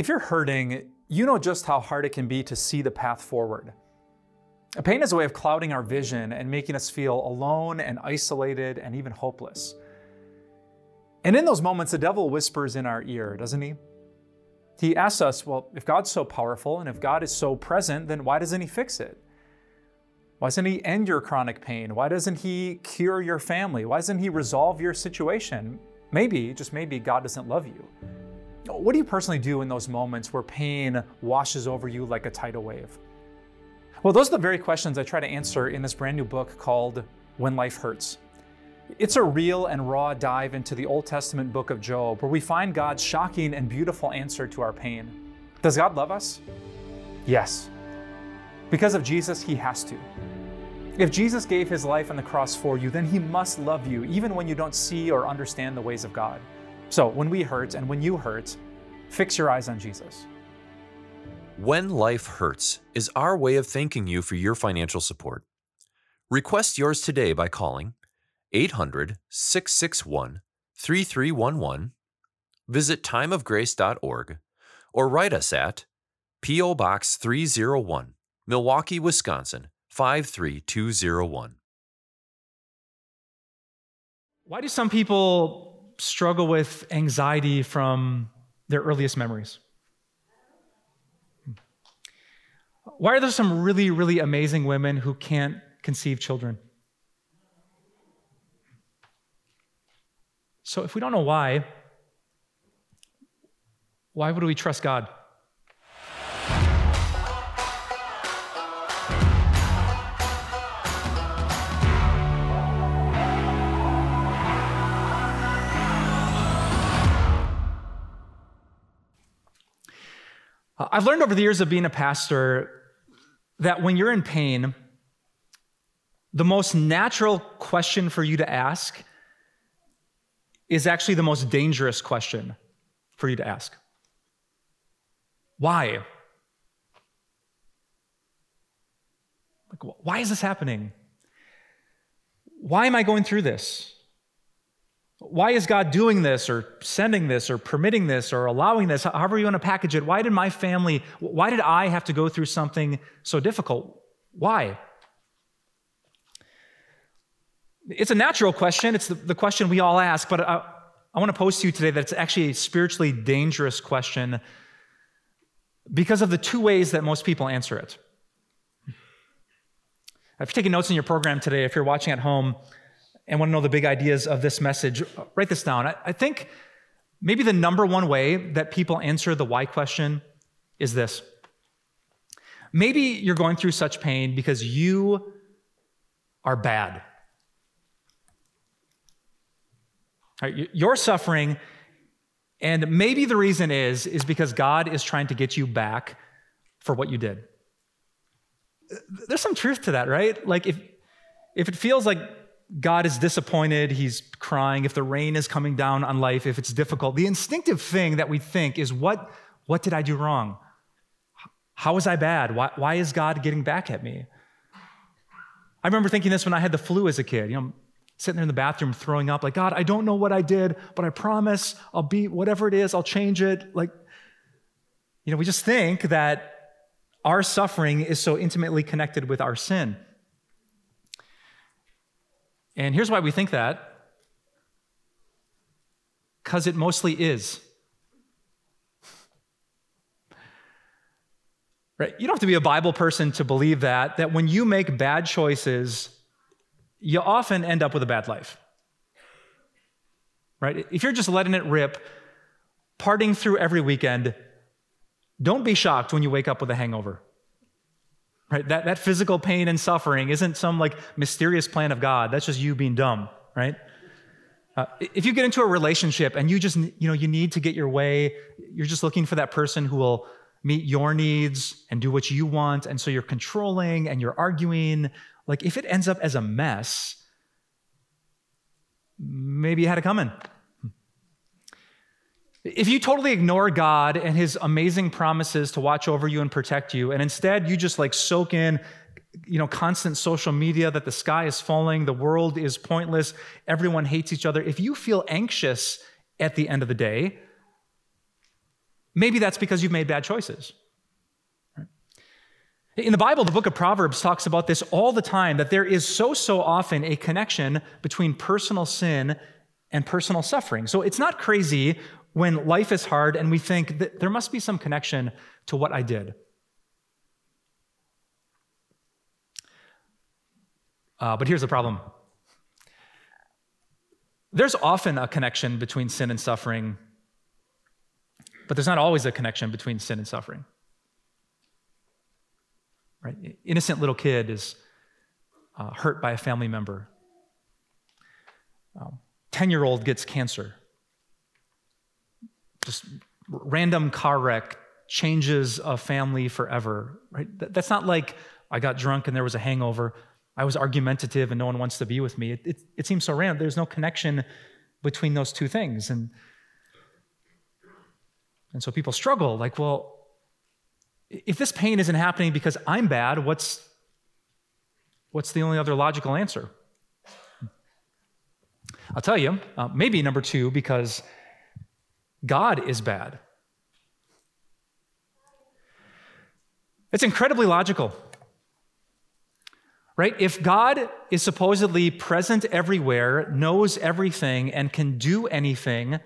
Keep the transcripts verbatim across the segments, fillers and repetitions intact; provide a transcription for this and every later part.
If you're hurting, you know just how hard it can be to see the path forward. Pain is a way of clouding our vision and making us feel alone and isolated and even hopeless. And in those moments, the devil whispers in our ear, doesn't he? He asks us, well, if God's so powerful and if God is so present, then why doesn't he fix it? Why doesn't he end your chronic pain? Why doesn't he cure your family? Why doesn't he resolve your situation? Maybe, just maybe, God doesn't love you. What do you personally do in those moments where pain washes over you like a tidal wave? Well, those are the very questions I try to answer in this brand new book called When Life Hurts. It's a real and raw dive into the Old Testament book of Job, where we find God's shocking and beautiful answer to our pain. Does God love us? Yes. Because of Jesus, he has to. If Jesus gave his life on the cross for you, then he must love you, even when you don't see or understand the ways of God. So when we hurt and when you hurt, fix your eyes on Jesus. When Life Hurts is our way of thanking you for your financial support. Request yours today by calling eight hundred, six six one, three three one one, visit time of grace dot org, or write us at P O Box three oh one, Milwaukee, Wisconsin, five three two oh one. Why do some people struggle with anxiety from their earliest memories? Why are there some really, really amazing women who can't conceive children? So if we don't know why, why would we trust God? I've learned over the years of being a pastor that when you're in pain, the most natural question for you to ask is actually the most dangerous question for you to ask. Why? Like, why is this happening? Why am I going through this? Why is God doing this or sending this or permitting this or allowing this? However you want to package it, why did my family, why did I have to go through something so difficult? Why? It's a natural question. It's the, the question we all ask, but I, I want to pose to you today that it's actually a spiritually dangerous question because of the two ways that most people answer it. If you're taking notes in your program today, if you're watching at home, and want to know the big ideas of this message, write this down. I, I think maybe the number one way that people answer the why question is this. Maybe you're going through such pain because you are bad. Right, you're suffering, and maybe the reason is, is because God is trying to get you back for what you did. There's some truth to that, right? Like if if it feels like God is disappointed, he's crying, if the rain is coming down on life, if it's difficult, the instinctive thing that we think is, what, what did I do wrong? How was I bad? Why, why is God getting back at me? I remember thinking this when I had the flu as a kid, you know, sitting there in the bathroom throwing up, like, God, I don't know what I did, but I promise I'll be, whatever it is, I'll change it. Like, you know, we just think that our suffering is so intimately connected with our sin. And here's why we think that, because it mostly is. Right? You don't have to be a Bible person to believe that, that when you make bad choices, you often end up with a bad life. Right? If you're just letting it rip, partying through every weekend, don't be shocked when you wake up with a hangover. Right? That, that physical pain and suffering isn't some like mysterious plan of God. That's just you being dumb, right? Uh, if you get into a relationship and you just, you know, you need to get your way, you're just looking for that person who will meet your needs and do what you want. And so you're controlling and you're arguing. Like if it ends up as a mess, maybe you had it coming. If you totally ignore God and his amazing promises to watch over you and protect you, and instead you just like soak in, you know, constant social media that the sky is falling, the world is pointless, everyone hates each other. If you feel anxious at the end of the day, Maybe that's because you've made bad choices. In the Bible, the book of Proverbs talks about this all the time, that there is so, so often a connection between personal sin and personal suffering. So it's not crazy when life is hard and we think that there must be some connection to what I did. Uh, but here's the problem. There's often a connection between sin and suffering, but there's not always a connection between sin and suffering. Right? Innocent little kid is uh, hurt by a family member. Um, ten-year-old gets cancer. Just random car wreck changes a family forever. Right? That's not like I got drunk and there was a hangover. I was argumentative and no one wants to be with me. It, it, it seems so random. There's no connection between those two things. And, and so people struggle. Like, well, if this pain isn't happening because I'm bad, what's, what's the only other logical answer? I'll tell you, uh, maybe number two, because God is bad. It's incredibly logical, right? If God is supposedly present everywhere, knows everything, and can do anything,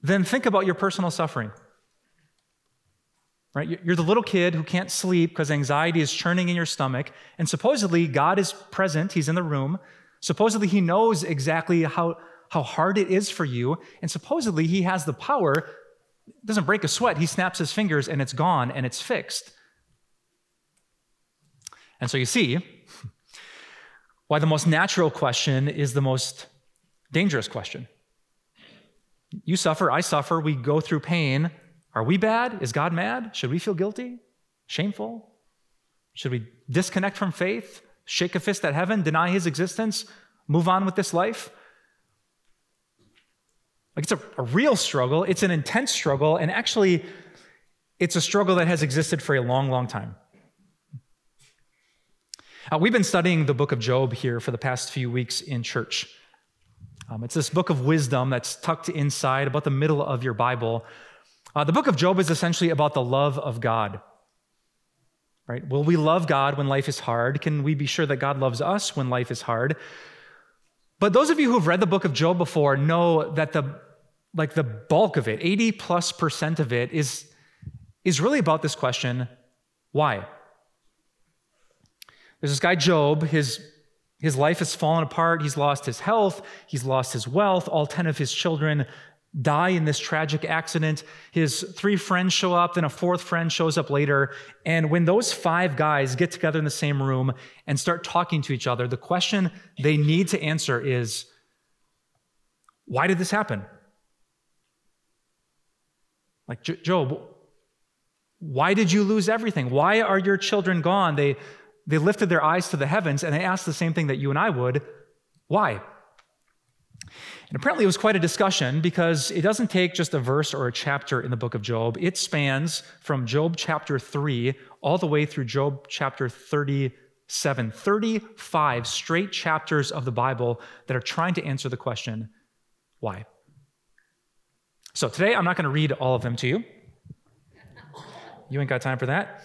then think about your personal suffering. Right? You're the little kid who can't sleep because anxiety is churning in your stomach, and supposedly God is present, he's in the room, supposedly he knows exactly how, how hard it is for you, and supposedly he has the power, doesn't break a sweat, he snaps his fingers and it's gone and it's fixed. And so you see why the most natural question is the most dangerous question. You suffer, I suffer, we go through pain. Are we bad? Is God mad? Should we feel guilty? Shameful? Should we disconnect from faith? Shake a fist at heaven? Deny his existence? Move on with this life? Like, it's a, a real struggle. It's an intense struggle. And actually, it's a struggle that has existed for a long, long time. Uh, we've been studying the book of Job here for the past few weeks in church. Um, it's this book of wisdom that's tucked inside about the middle of your Bible. Uh, the book of Job is essentially about the love of God, right? Will we love God when life is hard? Can we be sure that God loves us when life is hard? But those of you who have read the book of Job before know that the, like the bulk of it, eighty plus percent of it is, is really about this question, why? There's this guy Job, his, his life has fallen apart, he's lost his health, he's lost his wealth, all ten of his children die in this tragic accident. His three friends show up, then a fourth friend shows up later. And when those five guys get together in the same room and start talking to each other, the question they need to answer is, why did this happen? Like, Job, why did you lose everything? Why are your children gone? They they lifted their eyes to the heavens and they asked the same thing that you and I would, why? And apparently it was quite a discussion because it doesn't take just a verse or a chapter in the book of Job. It spans from Job chapter three all the way through Job chapter thirty-seven, thirty-five straight chapters of the Bible that are trying to answer the question, why? So today I'm not going to read all of them to you. You ain't got time for that.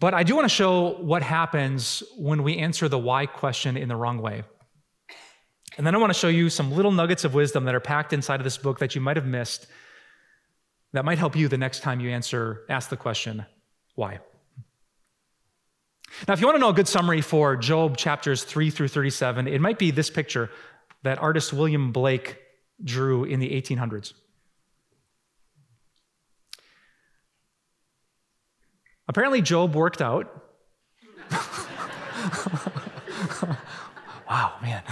But I do want to show what happens when we answer the why question in the wrong way. And then I want to show you some little nuggets of wisdom that are packed inside of this book that you might have missed that might help you the next time you answer, ask the question, why? Now, if you want to know a good summary for Job chapters three through thirty-seven, it might be this picture that artist William Blake drew in the eighteen hundreds. Apparently, Job worked out. Wow, man.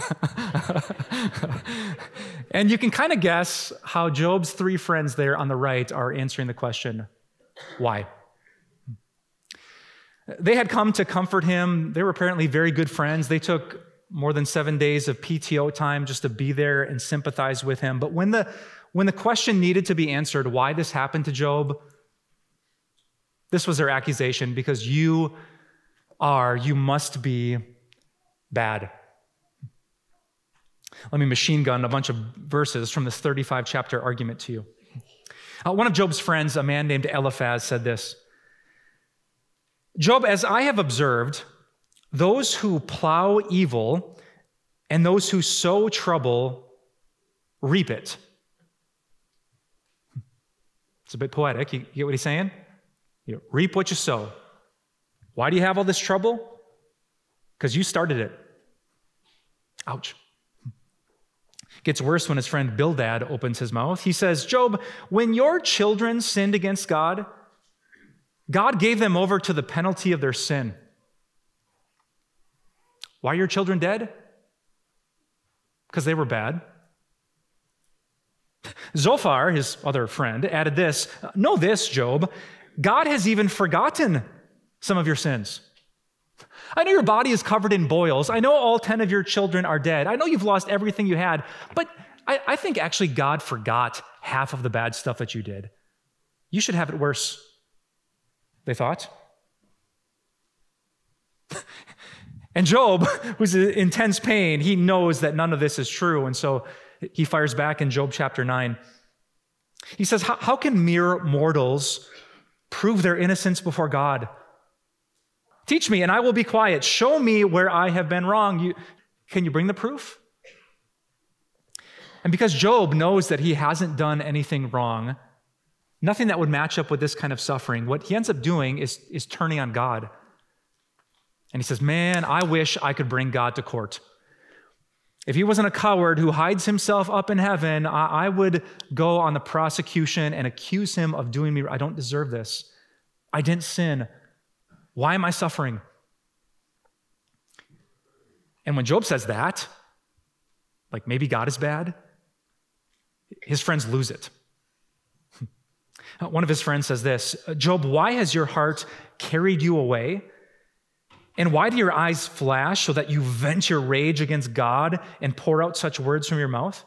And you can kind of guess how Job's three friends there on the right are answering the question, why? They had come to comfort him. They were apparently very good friends. They took more than seven days of P T O time just to be there and sympathize with him. But when the, when the question needed to be answered, why this happened to Job, this was their accusation, because you are, you must be bad. Let me machine gun a bunch of verses from this thirty-five chapter argument to you. Uh, one of Job's friends, a man named Eliphaz, said this: "Job, as I have observed, those who plow evil and those who sow trouble reap it." It's a bit poetic. You get what he's saying? You reap what you sow. Why do you have all this trouble? Because you started it. Ouch. Gets worse when his friend Bildad opens his mouth. He says, "Job, when your children sinned against God, God gave them over to the penalty of their sin. Why are your children dead? Because they were bad." Zophar, his other friend, added this: "Know this, Job, God has even forgotten some of your sins. I know your body is covered in boils. I know all ten of your children are dead. I know you've lost everything you had, but I, I think actually God forgot half of the bad stuff that you did. You should have it worse," they thought. And Job, who's in intense pain, he knows that none of this is true, and so he fires back in Job chapter nine. He says, "How can mere mortals prove their innocence before God? Teach me, and I will be quiet. Show me where I have been wrong. You, can you bring the proof?" And because Job knows that he hasn't done anything wrong, nothing that would match up with this kind of suffering, what he ends up doing is, is turning on God. And he says, "Man, I wish I could bring God to court. If he wasn't a coward who hides himself up in heaven, I, I would go on the prosecution and accuse him of doing me. I don't deserve this. I didn't sin. Why am I suffering?" And when Job says that, like maybe God is bad, his friends lose it. One of his friends says this: "Job, why has your heart carried you away? And why do your eyes flash so that you vent your rage against God and pour out such words from your mouth?"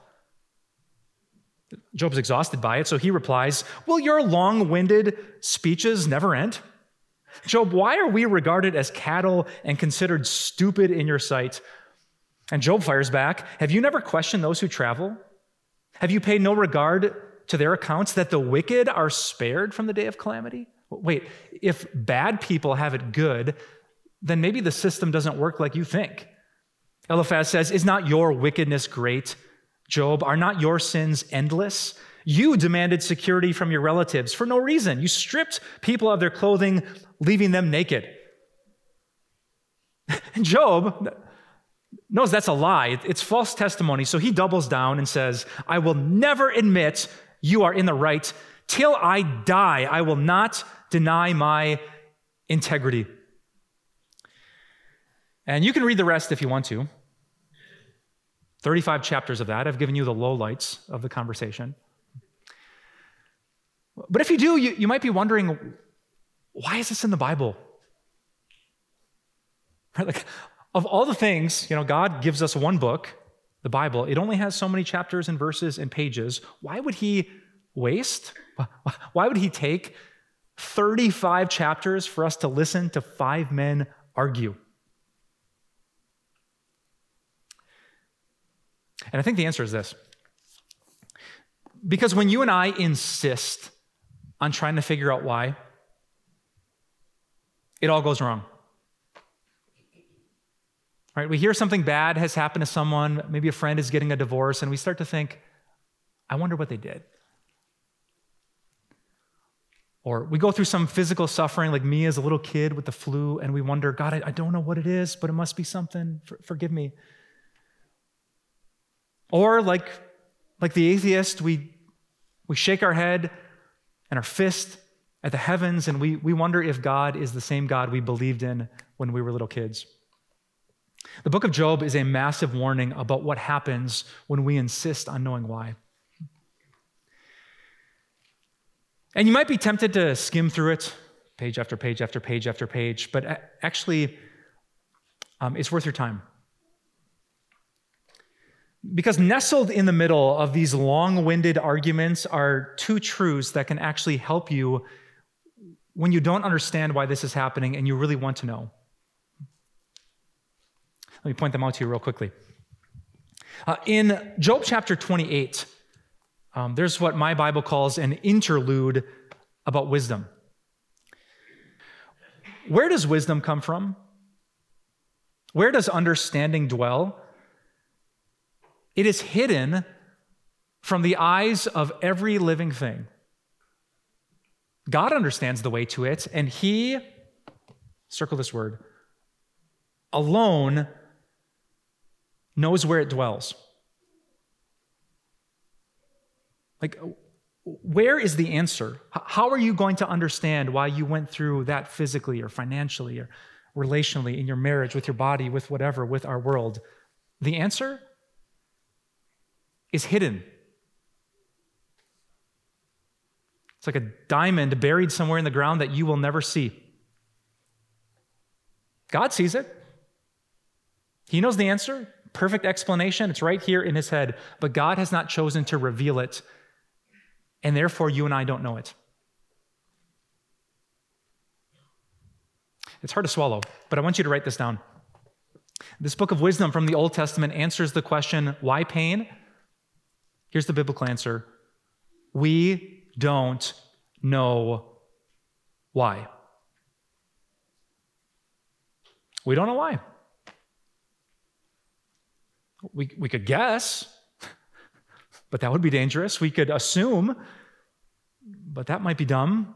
Job's exhausted by it, so he replies, "Will your long-winded speeches never end? Job, why are we regarded as cattle and considered stupid in your sight?" And Job fires back, "Have you never questioned those who travel? Have you paid no regard to their accounts that the wicked are spared from the day of calamity?" Wait, if bad people have it good, then maybe the system doesn't work like you think. Eliphaz says, "Is not your wickedness great, Job? Are not your sins endless? You demanded security from your relatives for no reason. You stripped people of their clothing, leaving them naked." And Job knows that's a lie. It's false testimony. So he doubles down and says, "I will never admit you are in the right. Till I die, I will not deny my integrity." And you can read the rest if you want to. thirty-five chapters of that. I've given you the lowlights of the conversation. But if you do, you, you might be wondering, why is this in the Bible? Right? Like, of all the things, you know, God gives us one book, the Bible. It only has so many chapters and verses and pages. Why would he waste? Why would he take thirty-five chapters for us to listen to five men argue? And I think the answer is this: because when you and I insist on trying to figure out why, it all goes wrong. Right? We hear something bad has happened to someone, maybe a friend is getting a divorce, and we start to think, "I wonder what they did." Or we go through some physical suffering, like me as a little kid with the flu, and we wonder, "God, I, I don't know what it is, but it must be something. For, forgive me." Or like, like the atheist, we we shake our head and our fist at the heavens, and we, we wonder if God is the same God we believed in when we were little kids. The book of Job is a massive warning about what happens when we insist on knowing why. And you might be tempted to skim through it, page after page after page after page, but actually, um, it's worth your time. Because nestled in the middle of these long-winded arguments are two truths that can actually help you when you don't understand why this is happening and you really want to know. Let me point them out to you real quickly. Uh, in Job chapter twenty-eight, Um, there's what my Bible calls an interlude about wisdom. Where does wisdom come from? Where does understanding dwell? It is hidden from the eyes of every living thing. God understands the way to it, and he, circle this word, alone knows where it dwells. Like, where is the answer? How are you going to understand why you went through that physically or financially or relationally in your marriage, with your body, with whatever, with our world? The answer is hidden. It's like a diamond buried somewhere in the ground that you will never see. God sees it. He knows the answer. Perfect explanation. It's right here in his head. But God has not chosen to reveal it, and therefore you and I don't know it. It's hard to swallow, but I want you to write this down. This book of wisdom from the Old Testament answers the question, why pain? Here's the biblical answer. We don't know why. We don't know why. We we could guess, but that would be dangerous. We could assume, but that might be dumb.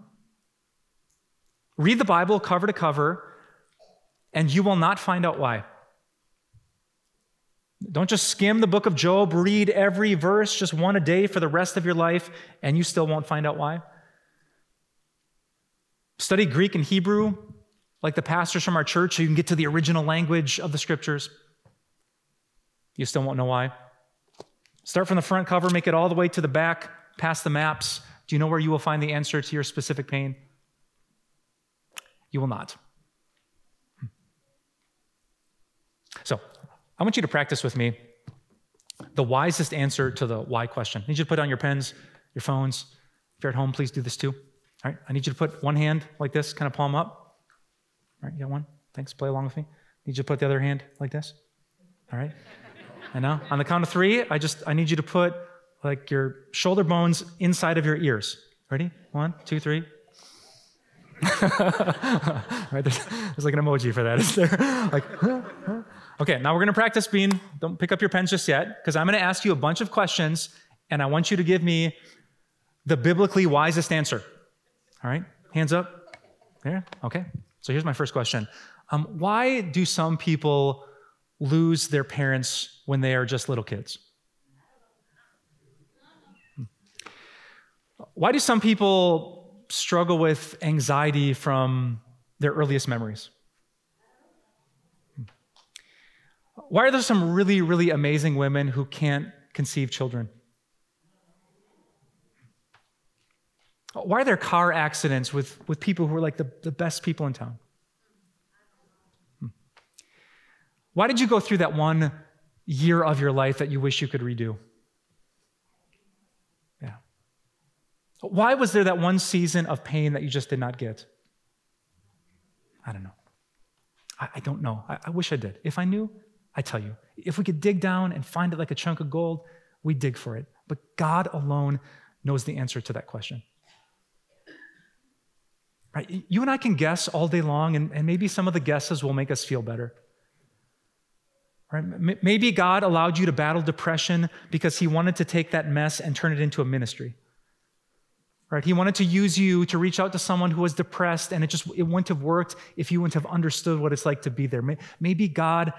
Read the Bible cover to cover, and you will not find out why. Don't just skim the book of Job, read every verse, just one a day for the rest of your life, and you still won't find out why. Study Greek and Hebrew, like the pastors from our church, so you can get to the original language of the scriptures. You still won't know why. Start from the front cover, make it all the way to the back, past the maps. Do you know where you will find the answer to your specific pain? You will not. So, I want you to practice with me the wisest answer to the why question. I need you to put down your pens, your phones. If you're at home, please do this too. All right, I need you to put one hand like this, kind of palm up. All right, you got one? Thanks, play along with me. I need you to put the other hand like this. All right. And now, on the count of three, I just, I need you to put like your shoulder bones inside of your ears. Ready? One, two, three. Right, there's, there's like an emoji for that, is there? Like, huh, huh. Okay, now we're going to practice being, don't pick up your pens just yet, because I'm going to ask you a bunch of questions, and I want you to give me the biblically wisest answer. All right, hands up. There, okay. So here's my first question. Um, why do some people lose their parents when they are just little kids? Why do some people struggle with anxiety from their earliest memories? Why are there some really, really amazing women who can't conceive children? Why are there car accidents with, with people who are like the, the best people in town? Why did you go through that one year of your life that you wish you could redo? Yeah. Why was there that one season of pain that you just did not get? I don't know. I, I don't know. I, I wish I did. If I knew, I'd tell you. If we could dig down and find it like a chunk of gold, we'd dig for it. But God alone knows the answer to that question. Right? You and I can guess all day long, and, and maybe some of the guesses will make us feel better. Right? Maybe God allowed you to battle depression because he wanted to take that mess and turn it into a ministry. Right? He wanted to use you to reach out to someone who was depressed, and it just it wouldn't have worked if you wouldn't have understood what it's like to be there. Maybe God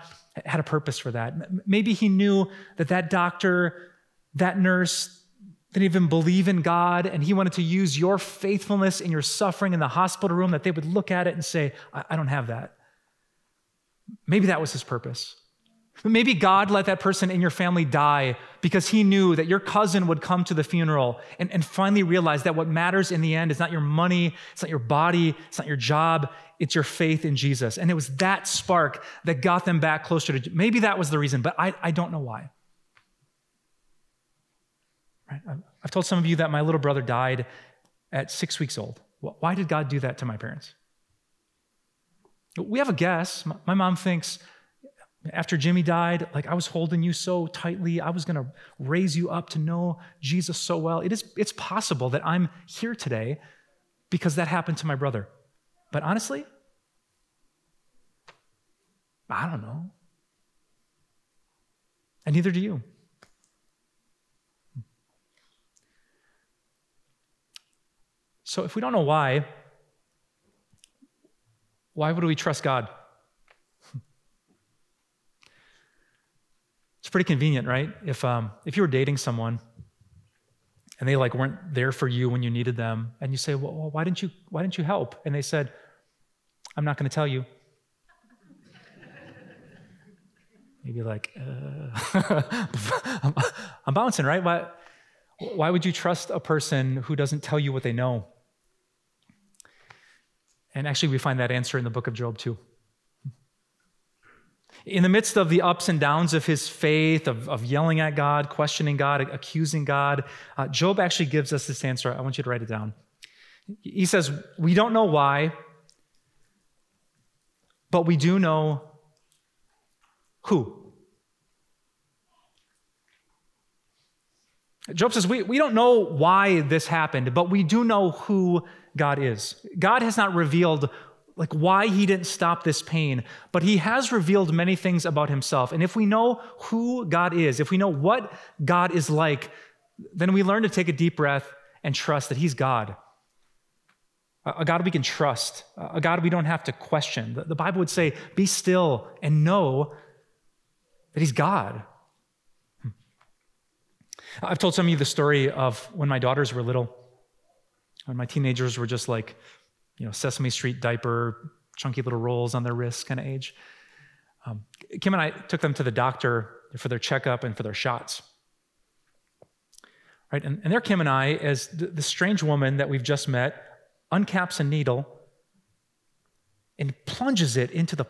had a purpose for that. Maybe he knew that that doctor, that nurse didn't even believe in God, and he wanted to use your faithfulness and your suffering in the hospital room that they would look at it and say, I, I don't have that. Maybe that was his purpose. Maybe God let that person in your family die because he knew that your cousin would come to the funeral and, and finally realize that what matters in the end is not your money, it's not your body, it's not your job, it's your faith in Jesus. And it was that spark that got them back closer to, maybe that was the reason, but I, I don't know why. Right? I've told some of you that my little brother died at six weeks old. Why did God do that to my parents? We have a guess. My mom thinks, After Jimmy died, like I was holding you so tightly. I was going to raise you up to know Jesus so well. It is, it's possible that I'm here today because that happened to my brother. But honestly, I don't know. And neither do you. So if we don't know why, why would we trust God? It's pretty convenient, right? If um, if you were dating someone and they like weren't there for you when you needed them, and you say, "Well, why didn't you? Why didn't you help?" And they said, "I'm not going to tell you." You'd be like, uh, I'm, "I'm bouncing, right? Why? Why would you trust a person who doesn't tell you what they know?" And actually, we find that answer in the book of Job too. In the midst of the ups and downs of his faith, of, of yelling at God, questioning God, accusing God, uh, Job actually gives us this answer. I want you to write it down. He says, we don't know why, but we do know who. Job says, we, we don't know why this happened, but we do know who God is. God has not revealed like why he didn't stop this pain, but he has revealed many things about himself. And if we know who God is, if we know what God is like, then we learn to take a deep breath and trust that he's God. A God we can trust, a God we don't have to question. The Bible would say, be still and know that he's God. I've told some of you the story of when my daughters were little, when my teenagers were just like, you know, Sesame Street diaper, chunky little rolls on their wrists kind of age. Um, Kim and I took them to the doctor for their checkup and for their shots. Right, and, and there Kim and I, as the, the strange woman that we've just met, uncaps a needle and plunges it into the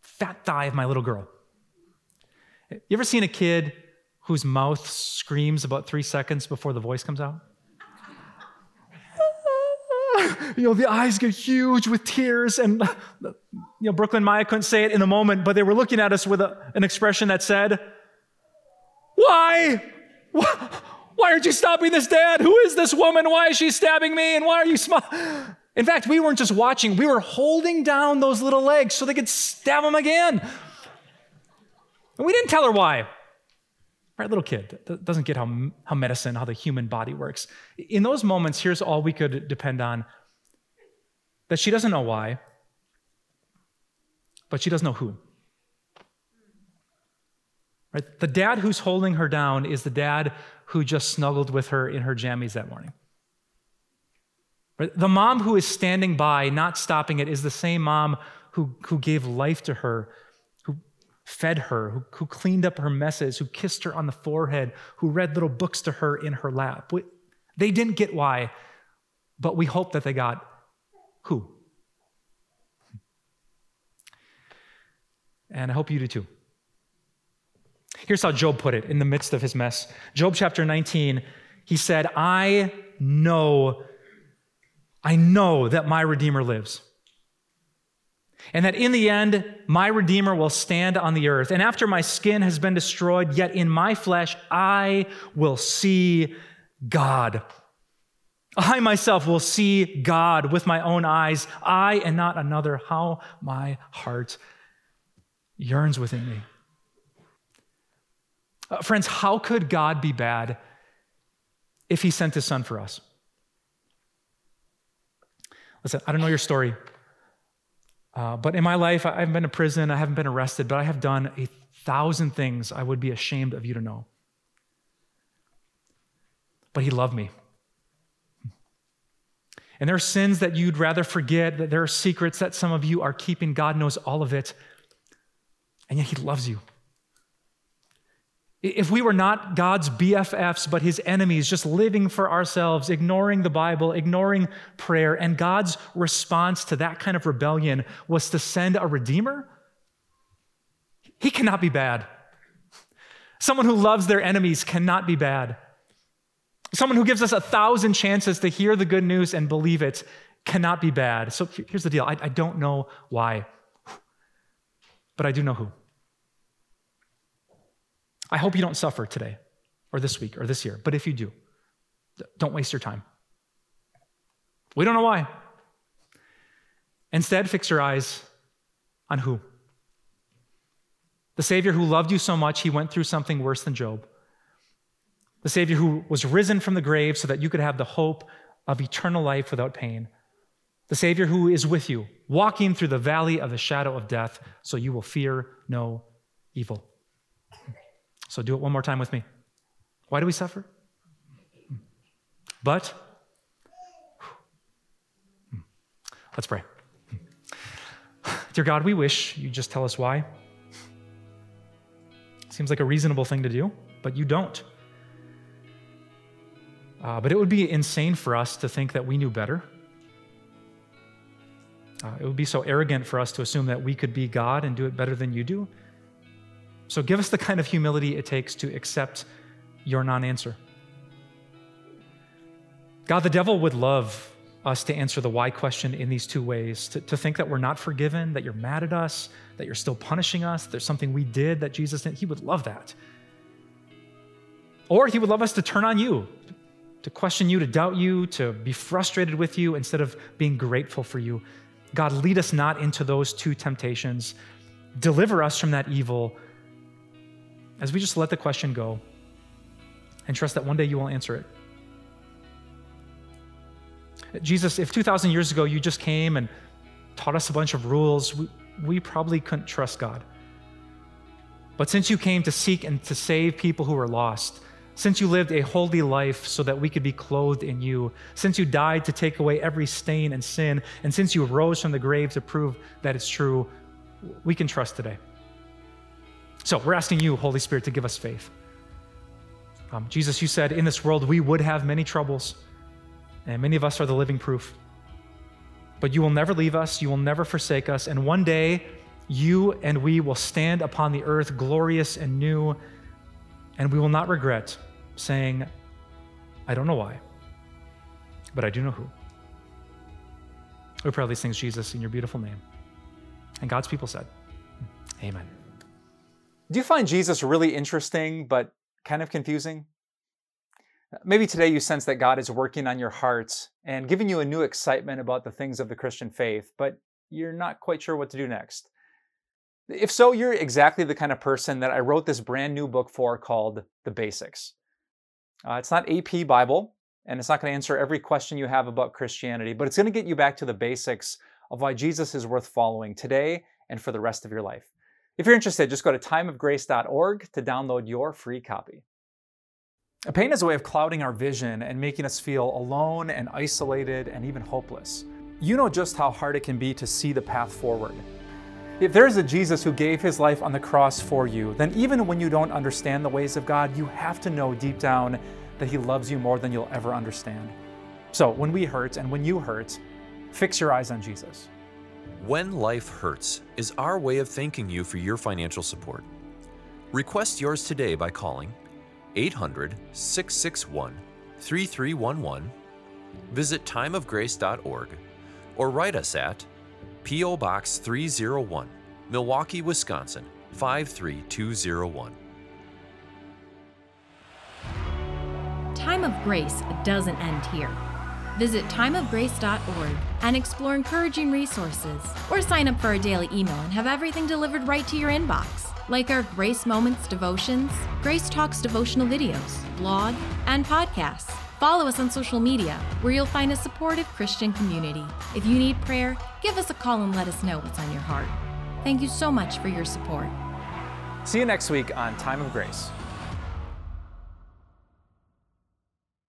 fat thigh of my little girl. You ever seen a kid whose mouth screams about three seconds before the voice comes out? You know, the eyes get huge with tears, and, you know, Brooklyn Maya couldn't say it in the moment, but they were looking at us with a, an expression that said, why? Why aren't you stopping this, Dad? Who is this woman? Why is she stabbing me? And why are you smiling? In fact, we weren't just watching. We were holding down those little legs so they could stab them again. And we didn't tell her why. Right, little kid doesn't get how, how medicine, how the human body works. In those moments, here's all we could depend on: that she doesn't know why, but she does know who. Right, the dad who's holding her down is the dad who just snuggled with her in her jammies that morning. Right, the mom who is standing by, not stopping it, is the same mom who who gave life to her, fed her, who, who cleaned up her messes, who kissed her on the forehead, who read little books to her in her lap. We, they didn't get why, but we hope that they got who. And I hope you do too. Here's how Job put it in the midst of his mess. Job chapter nineteen, he said, I know, I know that my Redeemer lives, and that in the end, my Redeemer will stand on the earth. And after my skin has been destroyed, yet in my flesh, I will see God. I myself will see God with my own eyes, I and not another. How my heart yearns within me. Uh, friends, how could God be bad if he sent his son for us? Listen, I don't know your story. Uh, but in my life, I haven't been to prison, I haven't been arrested, but I have done a thousand things I would be ashamed of you to know. But he loved me. And there are sins that you'd rather forget, that there are secrets that some of you are keeping. God knows all of it. And yet he loves you. If we were not God's B F Fs, but his enemies, just living for ourselves, ignoring the Bible, ignoring prayer, and God's response to that kind of rebellion was to send a Redeemer, he cannot be bad. Someone who loves their enemies cannot be bad. Someone who gives us a thousand chances to hear the good news and believe it cannot be bad. So here's the deal. I, I don't know why, but I do know who. I hope you don't suffer today or this week or this year, but if you do, don't waste your time. We don't know why. Instead, fix your eyes on who? The Savior who loved you so much, he went through something worse than Job. The Savior who was risen from the grave so that you could have the hope of eternal life without pain. The Savior who is with you, walking through the valley of the shadow of death, so you will fear no evil. So do it one more time with me. Why do we suffer? But, let's pray. Dear God, we wish you'd just tell us why. Seems like a reasonable thing to do, but you don't. Uh, but it would be insane for us to think that we knew better. Uh, it would be so arrogant for us to assume that we could be God and do it better than you do. So give us the kind of humility it takes to accept your non-answer. God, the devil would love us to answer the why question in these two ways, to, to think that we're not forgiven, that you're mad at us, that you're still punishing us, there's something we did that Jesus didn't. He would love that. Or he would love us to turn on you, to question you, to doubt you, to be frustrated with you instead of being grateful for you. God, lead us not into those two temptations. Deliver us from that evil as we just let the question go and trust that one day you will answer it. Jesus, if two thousand years ago you just came and taught us a bunch of rules, we, we probably couldn't trust God. But since you came to seek and to save people who were lost, since you lived a holy life so that we could be clothed in you, since you died to take away every stain and sin, and since you rose from the grave to prove that it's true, we can trust today. So we're asking you, Holy Spirit, to give us faith. Um, Jesus, you said in this world we would have many troubles, and many of us are the living proof. But you will never leave us, you will never forsake us, and one day you and we will stand upon the earth glorious and new, and we will not regret saying, I don't know why, but I do know who. We pray all these things, Jesus, in your beautiful name. And God's people said, amen. Do you find Jesus really interesting, but kind of confusing? Maybe today you sense that God is working on your hearts and giving you a new excitement about the things of the Christian faith, but you're not quite sure what to do next. If so, you're exactly the kind of person that I wrote this brand new book for called The Basics. Uh, it's not A P Bible, and it's not going to answer every question you have about Christianity, but it's going to get you back to the basics of why Jesus is worth following today and for the rest of your life. If you're interested, just go to time of grace dot org to download your free copy. Pain is a way of clouding our vision and making us feel alone and isolated and even hopeless. You know just how hard it can be to see the path forward. If there is a Jesus who gave his life on the cross for you, then even when you don't understand the ways of God, you have to know deep down that he loves you more than you'll ever understand. So when we hurt and when you hurt, fix your eyes on Jesus. When Life Hurts is our way of thanking you for your financial support. Request yours today by calling eight hundred, six six one, three three one one, visit time of grace dot org, or write us at P O Box three oh one, Milwaukee, Wisconsin five three two oh one. Time of Grace doesn't end here. Visit time of grace dot org and explore encouraging resources, or sign up for our daily email and have everything delivered right to your inbox, like our Grace Moments devotions, Grace Talks devotional videos, blog, and podcasts. Follow us on social media, where you'll find a supportive Christian community. If you need prayer, give us a call and let us know what's on your heart. Thank you so much for your support. See you next week on Time of Grace.